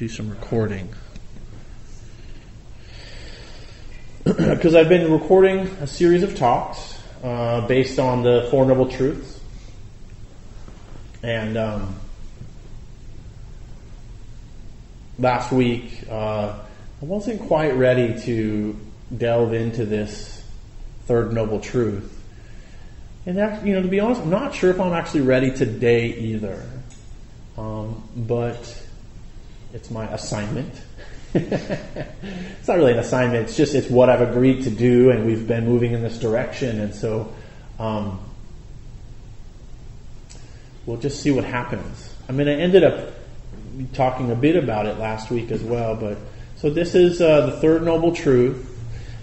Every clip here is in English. do some recording. Because I've been recording a series of talks based on the Four Noble Truths. And last week, I wasn't quite ready to delve into this Third Noble Truth. And that, to be honest, I'm not sure if I'm actually ready today either. But it's my assignment. It's not really an assignment. It's just, it's what I've agreed to do, and we've been moving in this direction. And so we'll just see what happens. I mean, I ended up talking a bit about it last week as well. But so this is the Third Noble Truth.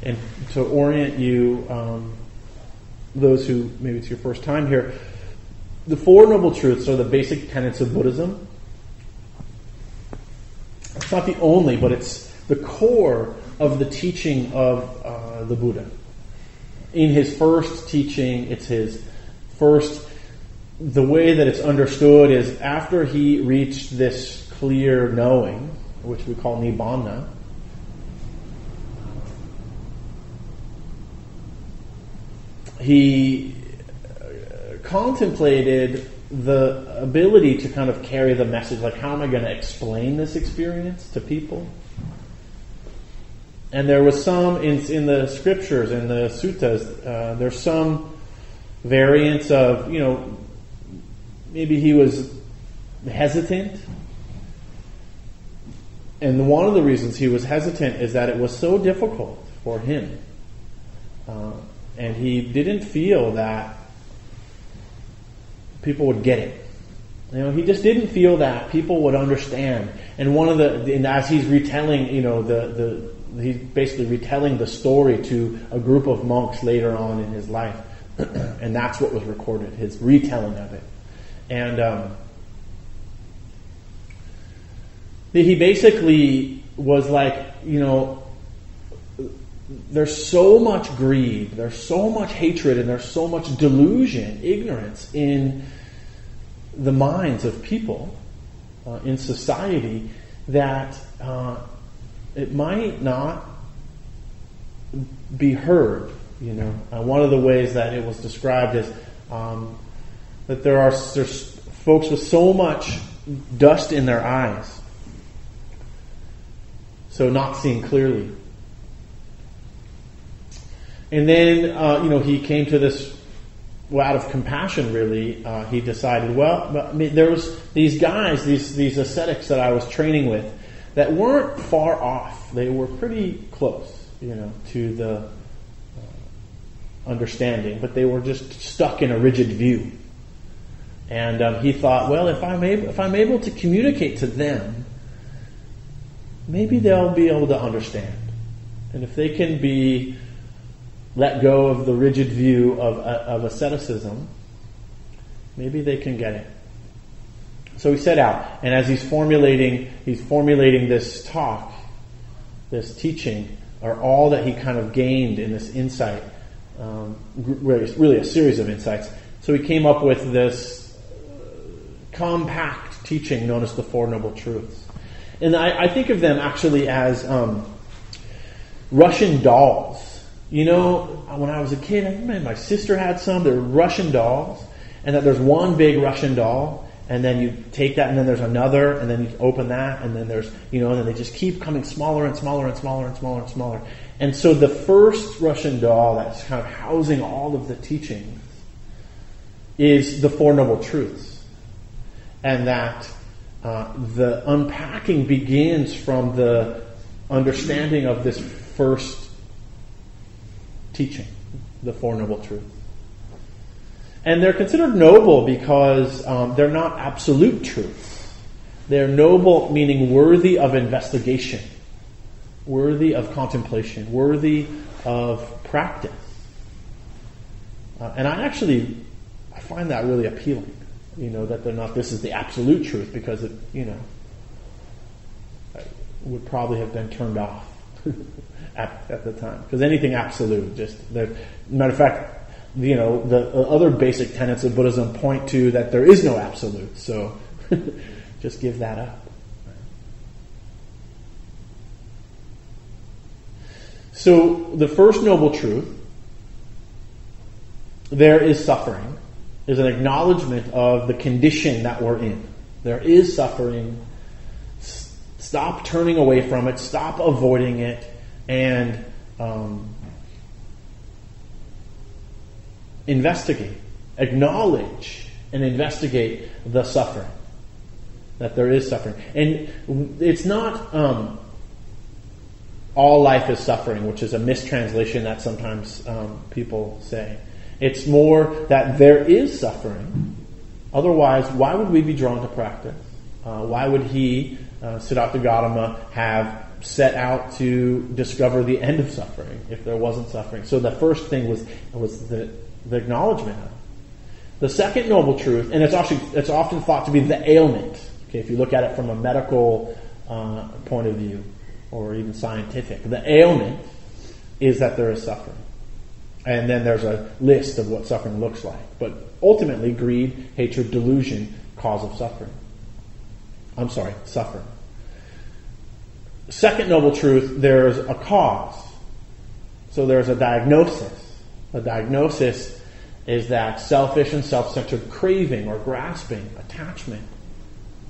And to orient you, those who, maybe it's your first time here, the Four Noble Truths are the basic tenets of Buddhism. It's not the only, but it's the core of the teaching of the Buddha. In his first teaching, it's his first, the way that it's understood is after he reached this clear knowing, which we call Nibbana, he contemplated the ability to kind of carry the message, like, how am I going to explain this experience to people? And there was some, in the scriptures, in the suttas, there's some variants of, maybe he was hesitant. And one of the reasons he was hesitant is that it was so difficult for him. And he didn't feel that people would get it. He just didn't feel that people would understand. And as he's retelling, he's basically retelling the story to a group of monks later on in his life, and that's what was recorded, his retelling of it. And he basically was like, there's so much greed, there's so much hatred, and there's so much delusion, ignorance in the minds of people, in society, that it might not be heard. One of the ways that it was described is that there's folks with so much dust in their eyes, so not seeing clearly. And then, he came to this, out of compassion, really, he decided, there was these guys, these ascetics that I was training with, that weren't far off. They were pretty close, to the understanding, but they were just stuck in a rigid view. And he thought, if I'm able to communicate to them, maybe they'll be able to understand. And if they can be let go of the rigid view of asceticism, maybe they can get it. So he set out, and as he's formulating this talk, this teaching, or all that he kind of gained in this insight, really a series of insights. So he came up with this compact teaching known as the Four Noble Truths. And I think of them actually as Russian dolls. When I was a kid, I remember my sister had some. They're Russian dolls, and that there's one big Russian doll, and then you take that, and then there's another, and then you open that, and then there's, and then they just keep coming smaller and smaller and smaller and smaller and smaller. And so the first Russian doll that's kind of housing all of the teachings is the Four Noble Truths, and that the unpacking begins from the understanding of this first teaching, the Four Noble Truths. And they're considered noble because they're not absolute truths. They're noble, meaning worthy of investigation, worthy of contemplation, worthy of practice. And I find that really appealing, that they're not, this is the absolute truth, because it, would probably have been turned off. At the time, because anything absolute, matter of fact, the other basic tenets of Buddhism point to that there is no absolute, so just give that up. So the first noble truth, there is suffering, is an acknowledgement of the condition that we're in. There is suffering. Stop turning away from it. Stop avoiding it. And investigate, acknowledge, and investigate the suffering, that there is suffering. And it's not all life is suffering, which is a mistranslation that sometimes people say. It's more that there is suffering. Otherwise, why would we be drawn to practice? Why would he, Siddhartha Gautama, have set out to discover the end of suffering if there wasn't suffering? So the first thing was the acknowledgement of it. The second noble truth, and it's often thought to be the ailment, okay, if you look at it from a medical point of view or even scientific, the ailment is that there is suffering. And then there's a list of what suffering looks like. But ultimately, greed, hatred, delusion, cause of suffering. I'm sorry, suffering. Second noble truth, there's a cause. So there's a diagnosis. A diagnosis is that selfish and self-centered craving or grasping, attachment,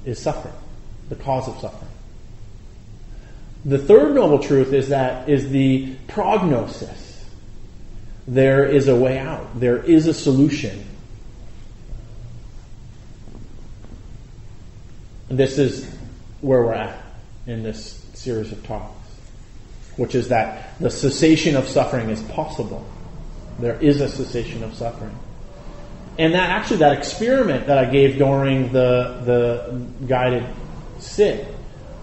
is suffering, the cause of suffering. The third noble truth is the prognosis. There is a way out. There is a solution. This is where we're at in this series of talks, which is that the cessation of suffering is possible. There is a cessation of suffering. And that actually, that experiment that I gave during the guided sit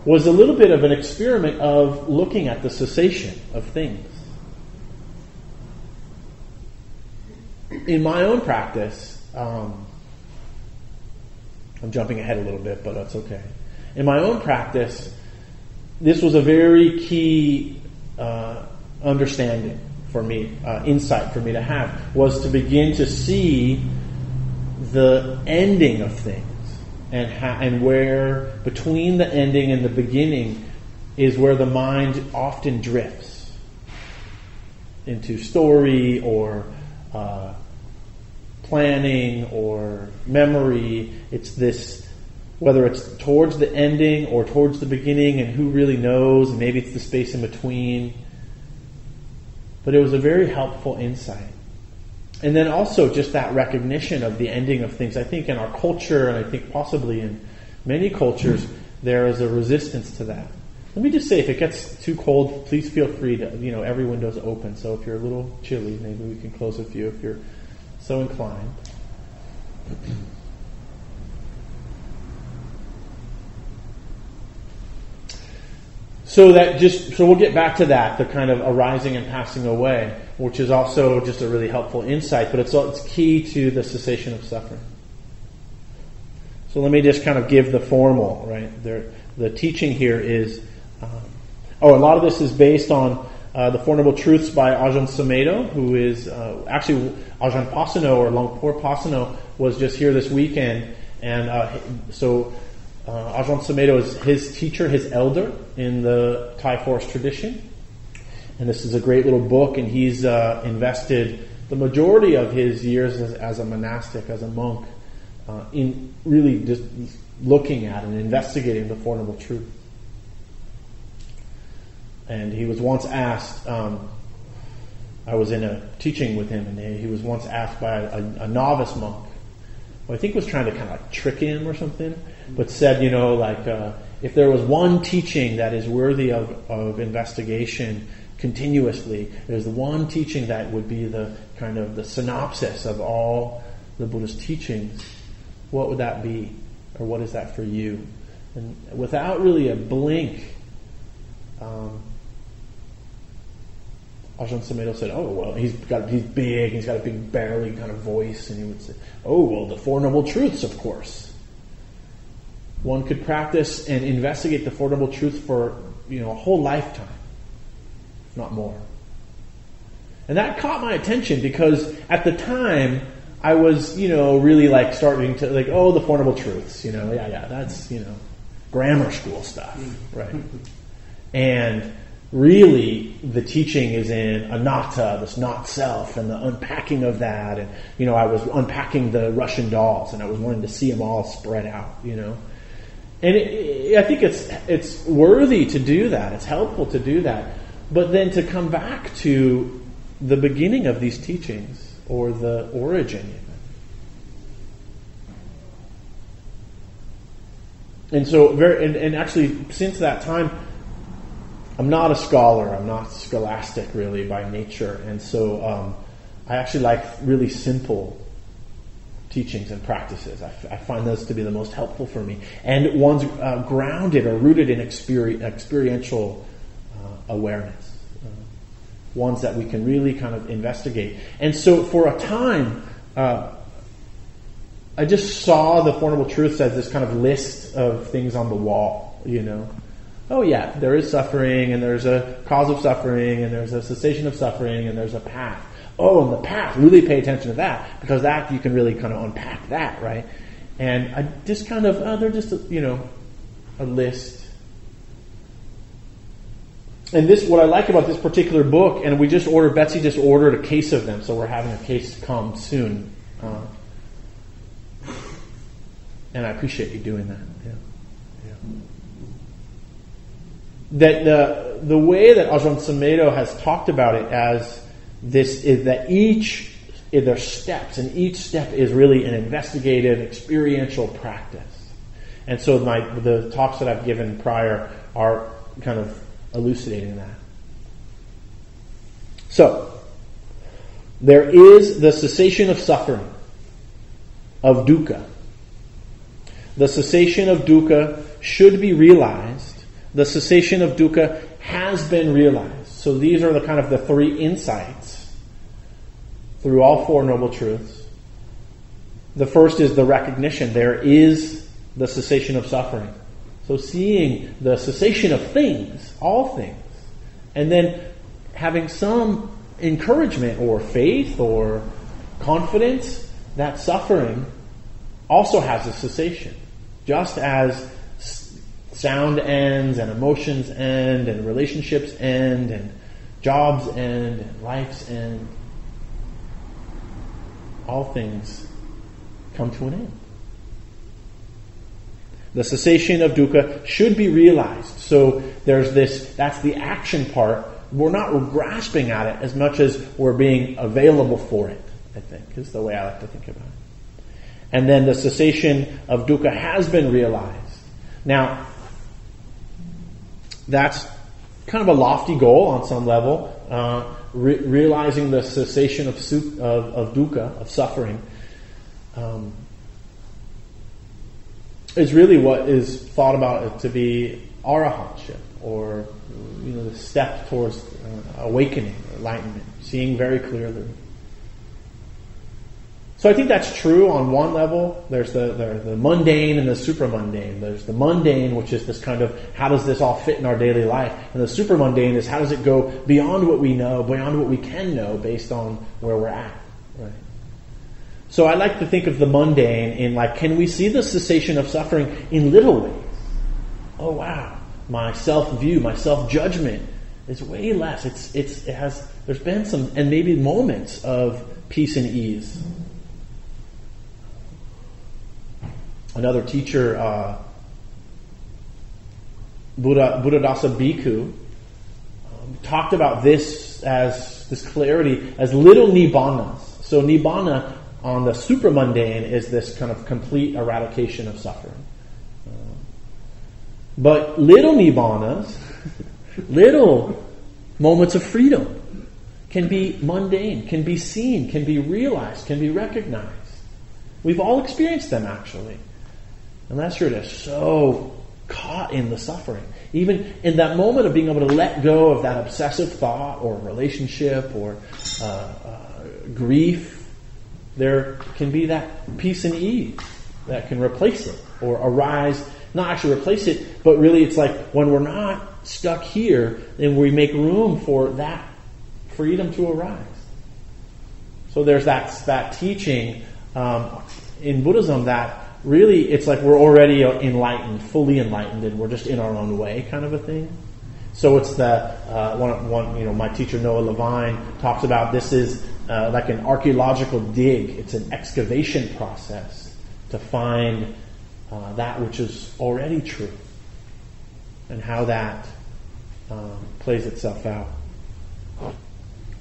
was a little bit of an experiment of looking at the cessation of things. In my own practice, I'm jumping ahead a little bit, but that's okay. In my own practice, this was a very key understanding for me, insight for me to have, was to begin to see the ending of things and where between the ending and the beginning is where the mind often drifts into story or planning or memory. It's this, whether it's towards the ending or towards the beginning, and who really knows, and maybe it's the space in between. But it was a very helpful insight. And then also just that recognition of the ending of things. I think in our culture, and I think possibly in many cultures, there is a resistance to that. Let me just say, if it gets too cold, please feel free to, every window's open. So if you're a little chilly, maybe we can close a few if you're so inclined. So we'll get back to that, the kind of arising and passing away, which is also just a really helpful insight, but it's key to the cessation of suffering. So let me just kind of give the formal, right? The teaching here is, a lot of this is based on the Four Noble Truths by Ajahn Sumedho, who is, actually Ajahn Pasanno or Luang Por Pasanno was just here this weekend, and Ajahn Sumedho is his teacher, his elder in the Thai forest tradition. And this is a great little book, and he's invested the majority of his years as a monastic, as a monk, in really just looking at and investigating the Four Noble Truths. And he was once asked, I was in a teaching with him, and he was once asked by a novice monk, who I think was trying to kind of like trick him or something, but said, if there was one teaching that is worthy of investigation continuously, there's one teaching that would be the kind of the synopsis of all the Buddha's teachings, what would that be? Or what is that for you? And without really a blink, Ajahn Sumedho said, he's big, he's got a big barely kind of voice, and he would say, the Four Noble Truths, of course. One could practice and investigate the Four Noble Truths for, a whole lifetime, if not more. And that caught my attention because at the time I was, really like starting to like, the Four Noble Truths, that's, grammar school stuff, right? And really the teaching is in anatta, this not self, and the unpacking of that. And, you know, I was unpacking the Russian dolls and I was wanting to see them all spread out, you know. And I think it's worthy to do that. It's helpful to do that. But then to come back to the beginning of these teachings, or the origin even. And so, actually, since that time, I'm not a scholar. I'm not scholastic, really, by nature. And so, I actually like really simple teachings and practices. I find those to be the most helpful for me. And one's grounded or rooted in experiential awareness. Ones that we can really kind of investigate. And so, for a time, I just saw the Four Noble Truths as this kind of list of things on the wall, you know. Oh yeah, there is suffering, and there's a cause of suffering, and there's a cessation of suffering, and there's a path. Oh, and the path, really pay attention to that, because that, you can really kind of unpack that, right? And I just kind of, they're just, a list. And this, what I like about this particular book, and Betsy just ordered a case of them, so we're having a case come soon. And I appreciate you doing that. Yeah. That the way that Ajahn Sumedho has talked about it as this is that there's steps, and each step is really an investigative, experiential practice. And so the talks that I've given prior are kind of elucidating that. So there is the cessation of suffering, of dukkha. The cessation of dukkha should be realized. The cessation of dukkha has been realized. So these are the kind of the three insights through all Four Noble Truths. The first is the recognition. There is the cessation of suffering. So seeing the cessation of things, all things, and then having some encouragement or faith or confidence that suffering also has a cessation. Just as sound ends, and emotions end, and relationships end, and jobs end, and lives end, all things come to an end. The cessation of dukkha should be realized. So there's this, that's the action part. We're not grasping at it as much as we're being available for it, I think, is the way I like to think about it. And then the cessation of dukkha has been realized. Now, that's kind of a lofty goal on some level. Realizing the cessation of dukkha, of suffering, is really what is thought about to be arahantship, or the step towards awakening, enlightenment, seeing very clearly. So I think that's true on one level. There's the mundane and the supramundane. There's the mundane, which is this kind of, how does this all fit in our daily life? And the supramundane is, how does it go beyond what we know, beyond what we can know, based on where we're at, right? So I like to think of the mundane in, like, can we see the cessation of suffering in little ways? Oh wow, my self-view, my self-judgment is way less. There's been some, and maybe moments of peace and ease. Another teacher, Buddhadasa Bhikkhu, talked about this as this clarity as little Nibbanas. So Nibbana on the supramundane is this kind of complete eradication of suffering. But little Nibbanas, little moments of freedom, can be mundane, can be seen, can be realized, can be recognized. We've all experienced them, actually. Unless you're just so caught in the suffering. Even in that moment of being able to let go of that obsessive thought or relationship or grief, there can be that peace and ease that can replace it or arise. Not actually replace it, but really it's like when we're not stuck here, then we make room for that freedom to arise. So there's that teaching in Buddhism that really, it's like we're already enlightened, fully enlightened, and we're just in our own way kind of a thing. So it's that my teacher Noah Levine talks about this is like an archaeological dig. It's an excavation process to find that which is already true and how that plays itself out.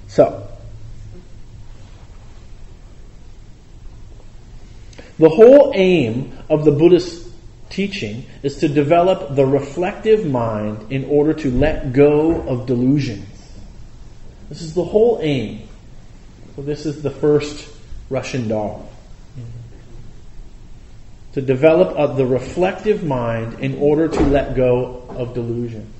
So the whole aim of the Buddhist teaching is to develop the reflective mind in order to let go of delusions. This is the whole aim. So this is the first Russian doll. To develop the reflective mind in order to let go of delusions.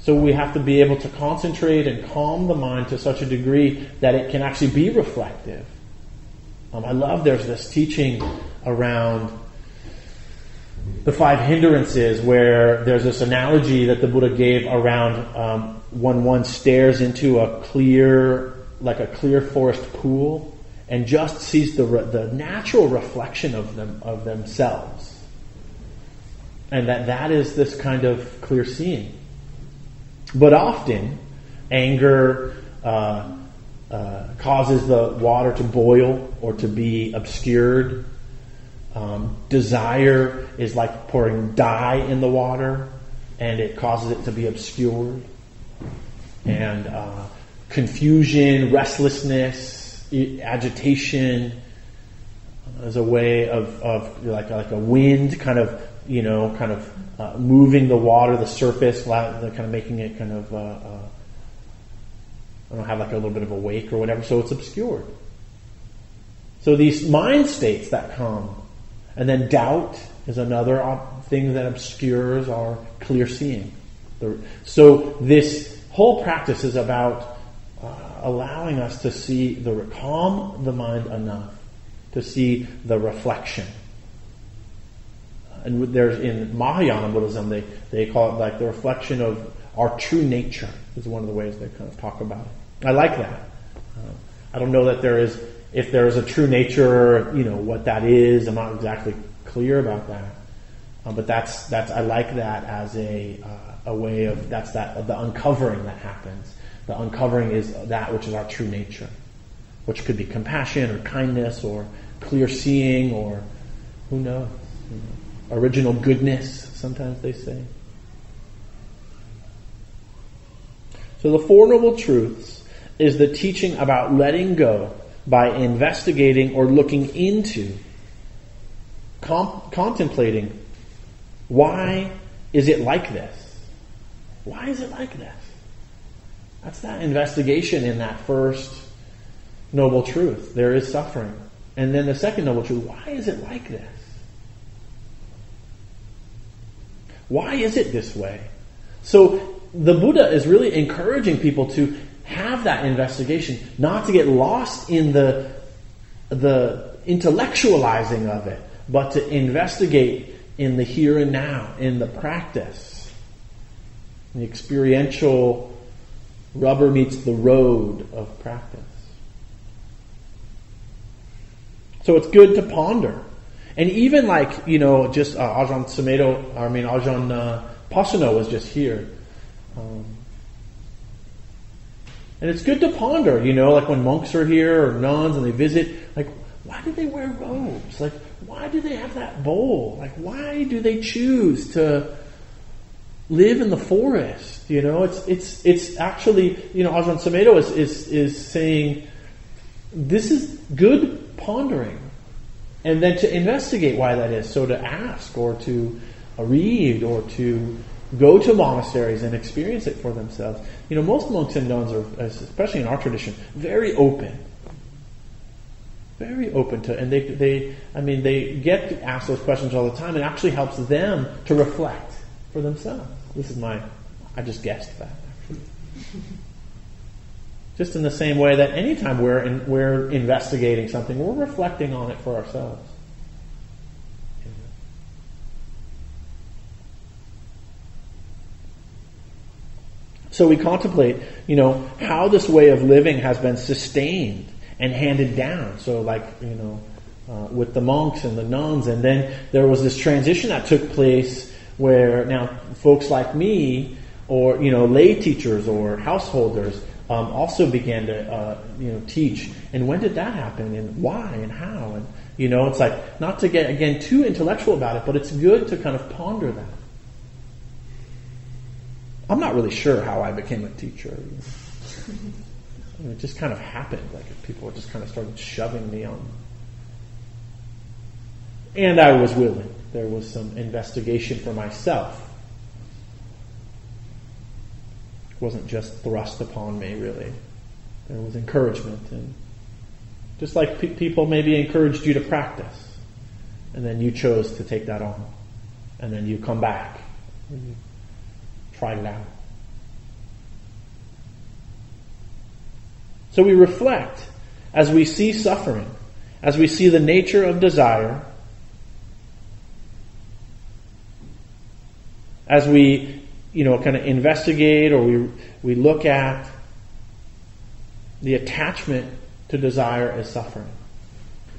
So we have to be able to concentrate and calm the mind to such a degree that it can actually be reflective. I love there's this teaching around the five hindrances where there's this analogy that the Buddha gave around when one stares into a clear forest pool and just sees the natural reflection of themselves, and that is this kind of clear seeing. But often anger causes the water to boil or to be obscured. Desire is like pouring dye in the water, and it causes it to be obscured. And confusion, restlessness, agitation is a way of like a wind kind of moving the water, the surface, kind of making it kind of. I don't have like a little bit of a wake or whatever, so it's obscured. So these mind states that come, and then doubt is another thing that obscures our clear seeing. So this whole practice is about allowing us to see calm the mind enough to see the reflection. And there's in Mahayana Buddhism they call it like the reflection of our true nature is one of the ways they kind of talk about it. I like that. I don't know that if there is a true nature, what that is. I'm not exactly clear about that, but that's I like that as a way of the uncovering that happens. The uncovering is that which is our true nature, which could be compassion or kindness or clear seeing or who knows, original goodness. Sometimes they say. So the Four Noble Truths is the teaching about letting go by investigating or looking into, contemplating, why is it like this? Why is it like this? That's that investigation in that first Noble Truth. There is suffering. And then the second Noble Truth, why is it like this? Why is it this way? So the Buddha is really encouraging people to have that investigation, not to get lost in the intellectualizing of it, but to investigate in the here and now, in the practice. The experiential rubber meets the road of practice. So it's good to ponder. And even Ajahn Sumedho, Ajahn Pasanno was just here. And it's good to ponder, like when monks are here or nuns and they visit, like, why do they wear robes? Like, why do they have that bowl? Like, why do they choose to live in the forest? It's actually, Ajahn Sumedho is saying, this is good pondering. And then to investigate why that is. So to ask or to read or to go to monasteries and experience it for themselves. Most monks and nuns are, especially in our tradition, very open to, and they get asked those questions all the time, and it actually helps them to reflect for themselves. I just guessed that actually. Just in the same way that anytime we're investigating something, we're reflecting on it for ourselves. So we contemplate, how this way of living has been sustained and handed down. So with the monks and the nuns, and then there was this transition that took place where now folks like me or lay teachers or householders also began to teach. And when did that happen? And why? And how? And it's like, not to get again too intellectual about it, but it's good to kind of ponder that. I'm not really sure how I became a teacher. It just kind of happened. Like people just kind of started shoving me on. And I was willing. There was some investigation for myself. It wasn't just thrust upon me, really. There was encouragement. And just like people maybe encouraged you to practice, and then you chose to take that on. And then you come back. And you try it out. So we reflect as we see suffering, as we see the nature of desire, as we, kind of investigate, or we look at the attachment to desire as suffering.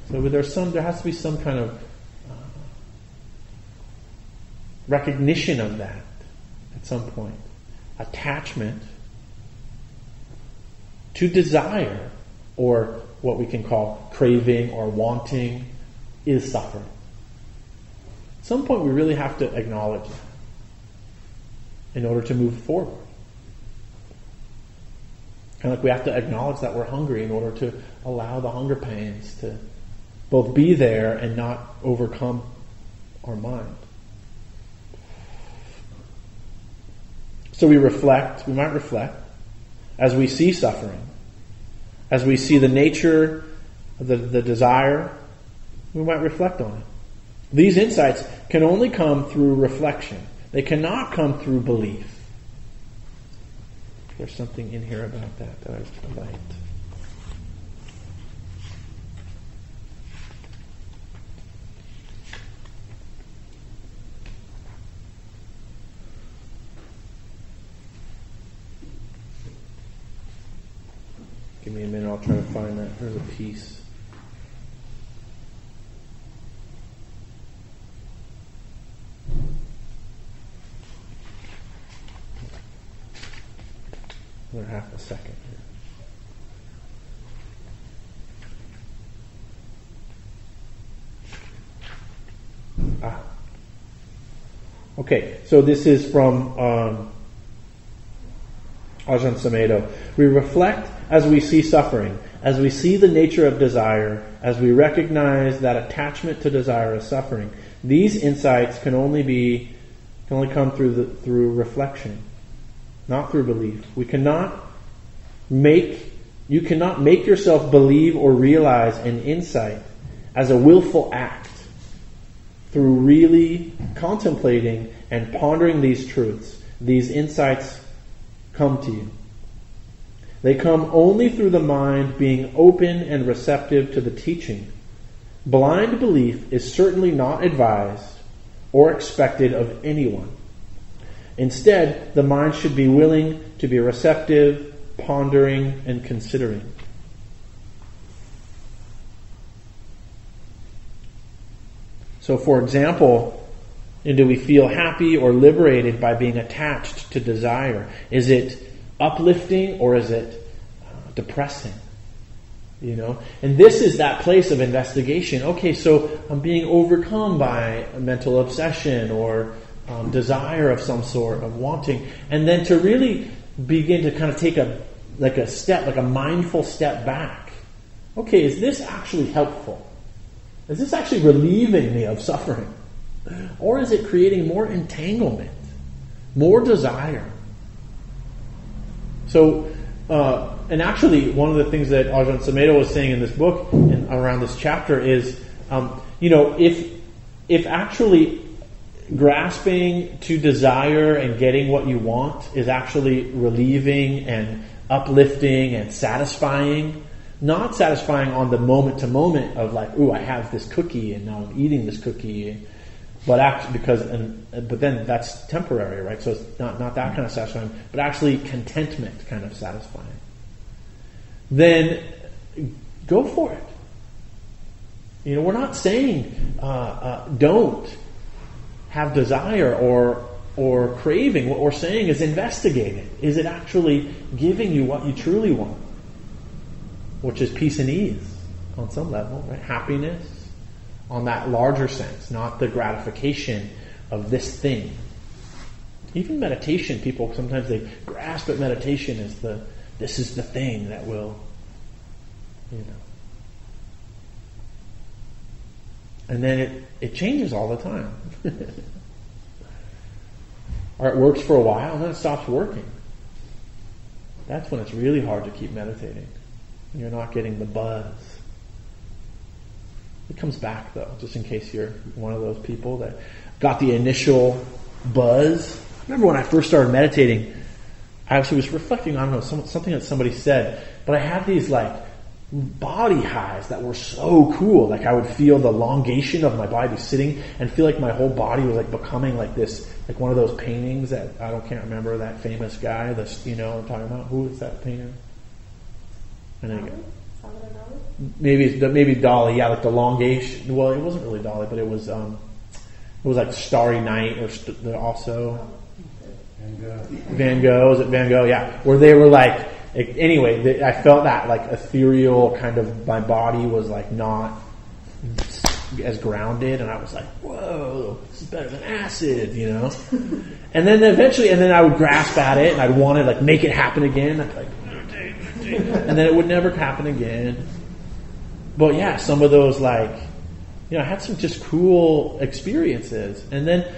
So there has to be some kind of recognition of that at some point. Attachment to desire, or what we can call craving or wanting, is suffering. At some point we really have to acknowledge that in order to move forward. Kind of like we have to acknowledge that we're hungry in order to allow the hunger pains to both be there and not overcome our mind. So we might reflect, as we see suffering, as we see the nature of the desire, we might reflect on it. These insights can only come through reflection. They cannot come through belief. There's something in here about that I was trying to light. Give me a minute, I'll try to find that. There's a piece. Another half a second here. Okay, so this is from Ajahn Sumedho. We reflect as we see suffering, as we see the nature of desire, as we recognize that attachment to desire is suffering. These insights can only come through reflection, not through belief. You cannot make yourself believe or realize an insight as a willful act through really contemplating and pondering these truths. These insights come to you. They come only through the mind being open and receptive to the teaching. Blind belief is certainly not advised or expected of anyone. Instead, the mind should be willing to be receptive, pondering, and considering. So, for example, do we feel happy or liberated by being attached to desire? Is it uplifting or is it depressing? And this is that place of investigation. Okay, so I'm being overcome by a mental obsession or desire of some sort, of wanting, and then to really begin to kind of take a mindful step back. Okay, is this actually helpful? Is this actually relieving me of suffering? Or is it creating more entanglement, more desire? So, and actually one of the things that Ajahn Sumedho was saying in this book and around this chapter is, if actually grasping to desire and getting what you want is actually relieving and uplifting and satisfying, not satisfying on the moment to moment of like, ooh, I have this cookie and now I'm eating this cookie, but actually but then that's temporary, right? So it's not that kind of satisfying, but actually contentment kind of satisfying. Then go for it. We're not saying don't have desire or or craving, what we're saying is investigate it. Is it actually giving you what you truly want? Which is peace and ease on some level, right? Happiness on that larger sense, not the gratification of this thing. Even meditation, people sometimes they grasp at meditation as this is the thing that will, you know. And then it changes all the time. Or it works for a while, and then it stops working. That's when it's really hard to keep meditating. You're not getting the buzz. It comes back, though, just in case you're one of those people that got the initial buzz. I remember when I first started meditating, I actually was reflecting, I don't know, something that somebody said, but I had these, body highs that were so cool. I would feel the elongation of my body sitting and feel like my whole body was becoming this, one of those paintings that can't remember that famous guy, I'm talking about. Who is that painter? And maybe Dali, yeah, the elongation. Well, it wasn't really Dali, but it was Starry Night or also Van Gogh. Is it Van Gogh? Yeah, where they were anyway, I felt that ethereal kind of, my body was not as grounded, and I was whoa, this is better than acid, you know? And then eventually, I would grasp at it, and I'd want to make it happen again, and then it would never happen again. But yeah, some of those I had some just cool experiences, and then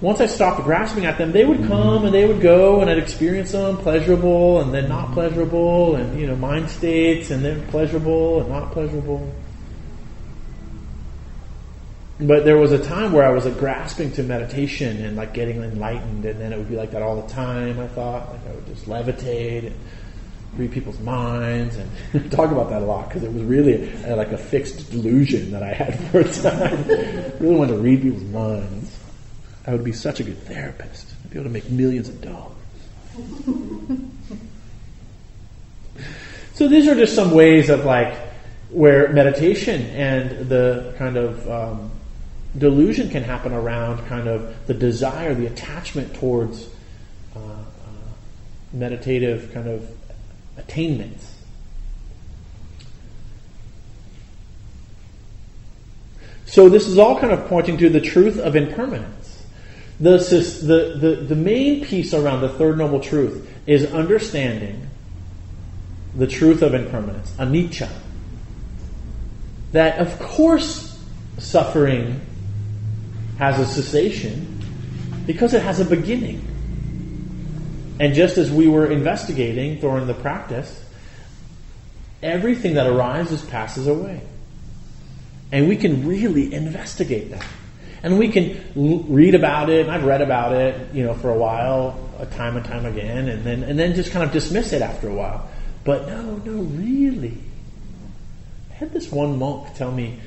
once I stopped grasping at them, they would come and they would go, and I'd experience them, pleasurable and then not pleasurable, and mind states and then pleasurable and not pleasurable. But there was a time where I was grasping to meditation and getting enlightened, and then it would be like that all the time. I thought I would just levitate and read people's minds, and talk about that a lot because it was really a fixed delusion that I had for a time. I really wanted to read people's minds. I would be such a good therapist. I'd be able to make millions of dollars. So these are just some ways of where meditation and the kind of delusion can happen around kind of the desire, the attachment towards meditative kind of attainments. So this is all kind of pointing to the truth of impermanence. The main piece around the third noble truth is understanding the truth of impermanence, anicca. That, of course, suffering has a cessation because it has a beginning. And just as we were investigating during the practice, everything that arises passes away. And we can really investigate that. And we can read about it, and I've read about it, for a while, time and time again, and then just kind of dismiss it after a while. But no, really. I had this one monk tell me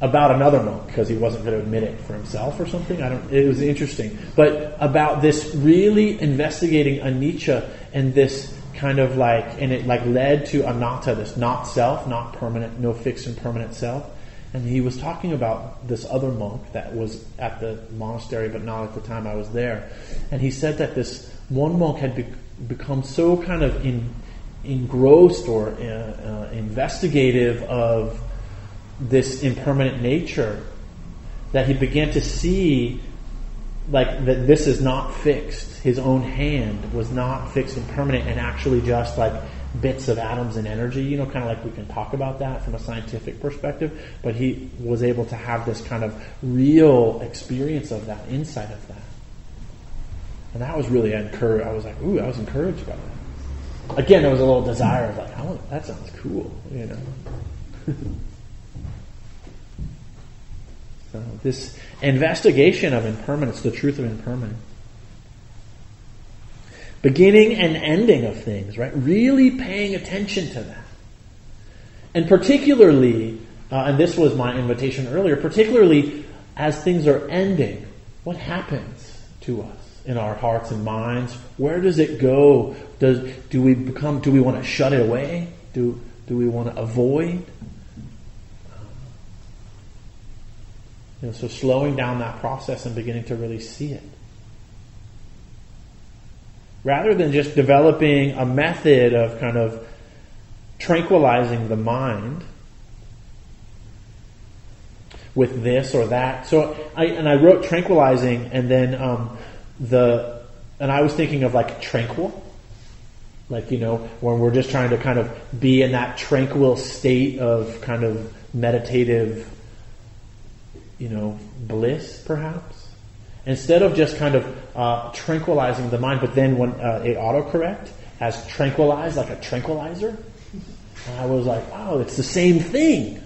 about another monk because he wasn't going to admit it for himself or something. It was interesting, but about this really investigating anicca and this kind of and it led to anatta, this not self, not permanent, no fixed and permanent self. And he was talking about this other monk that was at the monastery, but not at the time I was there. And he said that this one monk had become so kind of engrossed or investigative of this impermanent nature that he began to see that this is not fixed. His own hand was not fixed and permanent, and actually just bits of atoms and energy, kind of we can talk about that from a scientific perspective, but he was able to have this kind of real experience of that, insight of that. And that was really encouraged. I was I was encouraged by that. Again, there was a little desire of that sounds cool, So this investigation of impermanence, the truth of impermanence. Beginning and ending of things, right? Really paying attention to that. And particularly, and this was my invitation earlier, particularly as things are ending, what happens to us in our hearts and minds? Where does it go? Do we want to shut it away? Do we want to avoid? So slowing down that process and beginning to really see it. rather than just developing a method of kind of tranquilizing the mind with this or that. So I wrote tranquilizing, and then I was thinking of like tranquil, like, you know, when we're just trying to kind of be in that tranquil state of kind of meditative, you know, bliss perhaps, instead of just kind of tranquilizing the mind. But then when it autocorrect has tranquilize, like a tranquilizer, and I was like, oh, it's the same thing.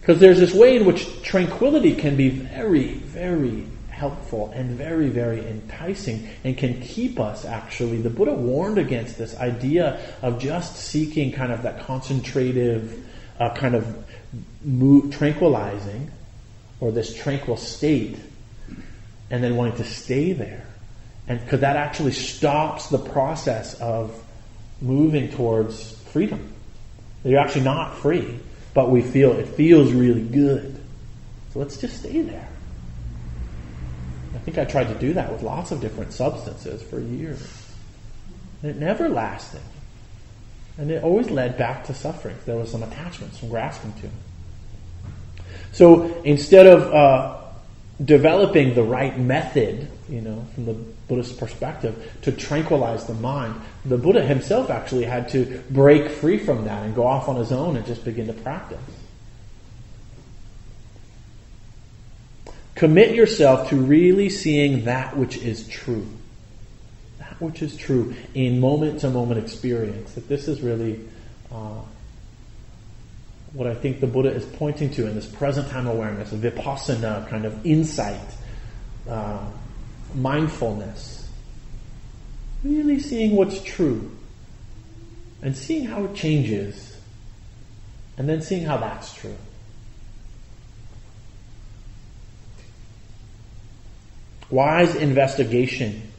Because there's this way in which tranquility can be very, very helpful and very, very enticing, and can keep us actually. The Buddha warned against this idea of just seeking kind of that concentrative kind of tranquilizing, or this tranquil state, and then wanting to stay there. And because that actually stops the process of moving towards freedom. You're actually not free, but we feel it feels really good. So let's just stay there. I think I tried to do that with lots of different substances for years. And it never lasted. And it always led back to suffering. There was some attachment, some grasping to it. So instead of developing the right method, you know, from the Buddhist perspective, to tranquilize the mind, the Buddha himself actually had to break free from that and go off on his own and just begin to practice. Commit yourself to really seeing that which is true. That which is true in moment-to-moment experience. That this is really what I think the Buddha is pointing to in this present time awareness, vipassana, kind of insight, mindfulness. Really seeing what's true. And seeing how it changes. And then seeing how that's true. Wise investigation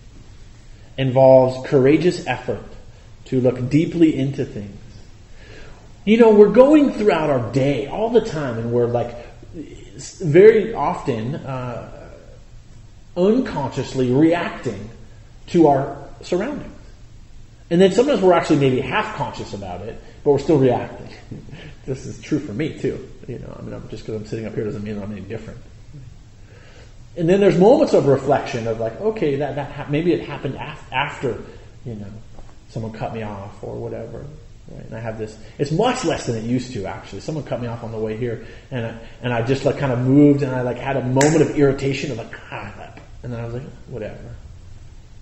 involves courageous effort to look deeply into things. You know, we're going throughout our day all the time, and we're like very often unconsciously reacting to our surroundings. And then sometimes we're actually maybe half conscious about it, but we're still reacting. This is true for me too. You know, I mean, just because I'm sitting up here doesn't mean I'm any different. And then there's moments of reflection of like, okay, maybe it happened after, you know, someone cut me off or whatever. Right? And I have this, it's much less than it used to actually. Someone cut me off on the way here, and I just like kind of moved, and I like had a moment of irritation of like, and then I was like, whatever.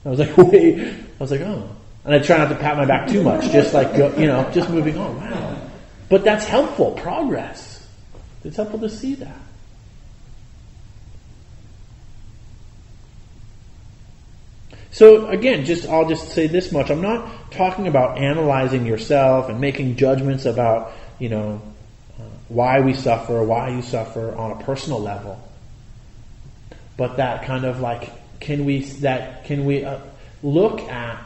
I was like, wait, I was like, oh. And I try not to pat my back too much, just like, you know, just moving on. Wow. But that's helpful, progress. It's helpful to see that. So again, I'll just say this much. I'm not talking about analyzing yourself and making judgments about, you know, why we suffer, why you suffer on a personal level. But that kind of like, can we look at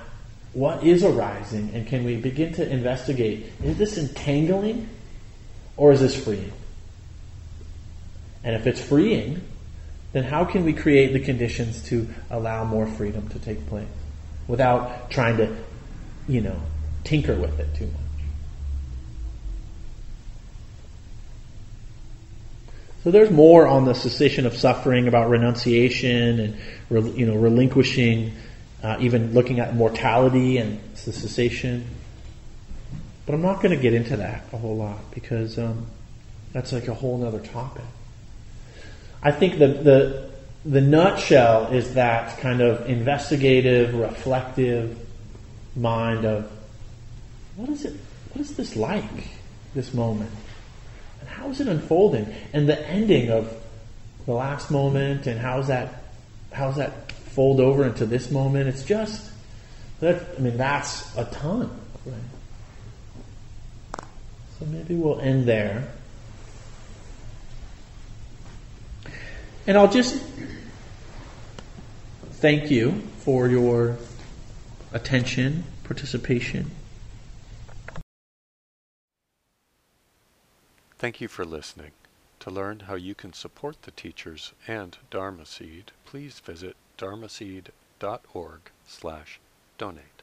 what is arising, and can we begin to investigate, is this entangling or is this freeing? And if it's freeing, then how can we create the conditions to allow more freedom to take place without trying to, you know, tinker with it too much? So there's more on the cessation of suffering, about renunciation and, you know, relinquishing, even looking at mortality and the cessation. But I'm not going to get into that a whole lot, because that's like a whole other topic. I think the nutshell is that kind of investigative, reflective mind of what is this like, this moment? And how is it unfolding? And the ending of the last moment, and how's that fold over into this moment? It's just that's a ton, right? So maybe we'll end there. And I'll just thank you for your attention, participation. Thank you for listening. To learn how you can support the teachers and Dharma Seed, please visit dharmaseed.org. /donate.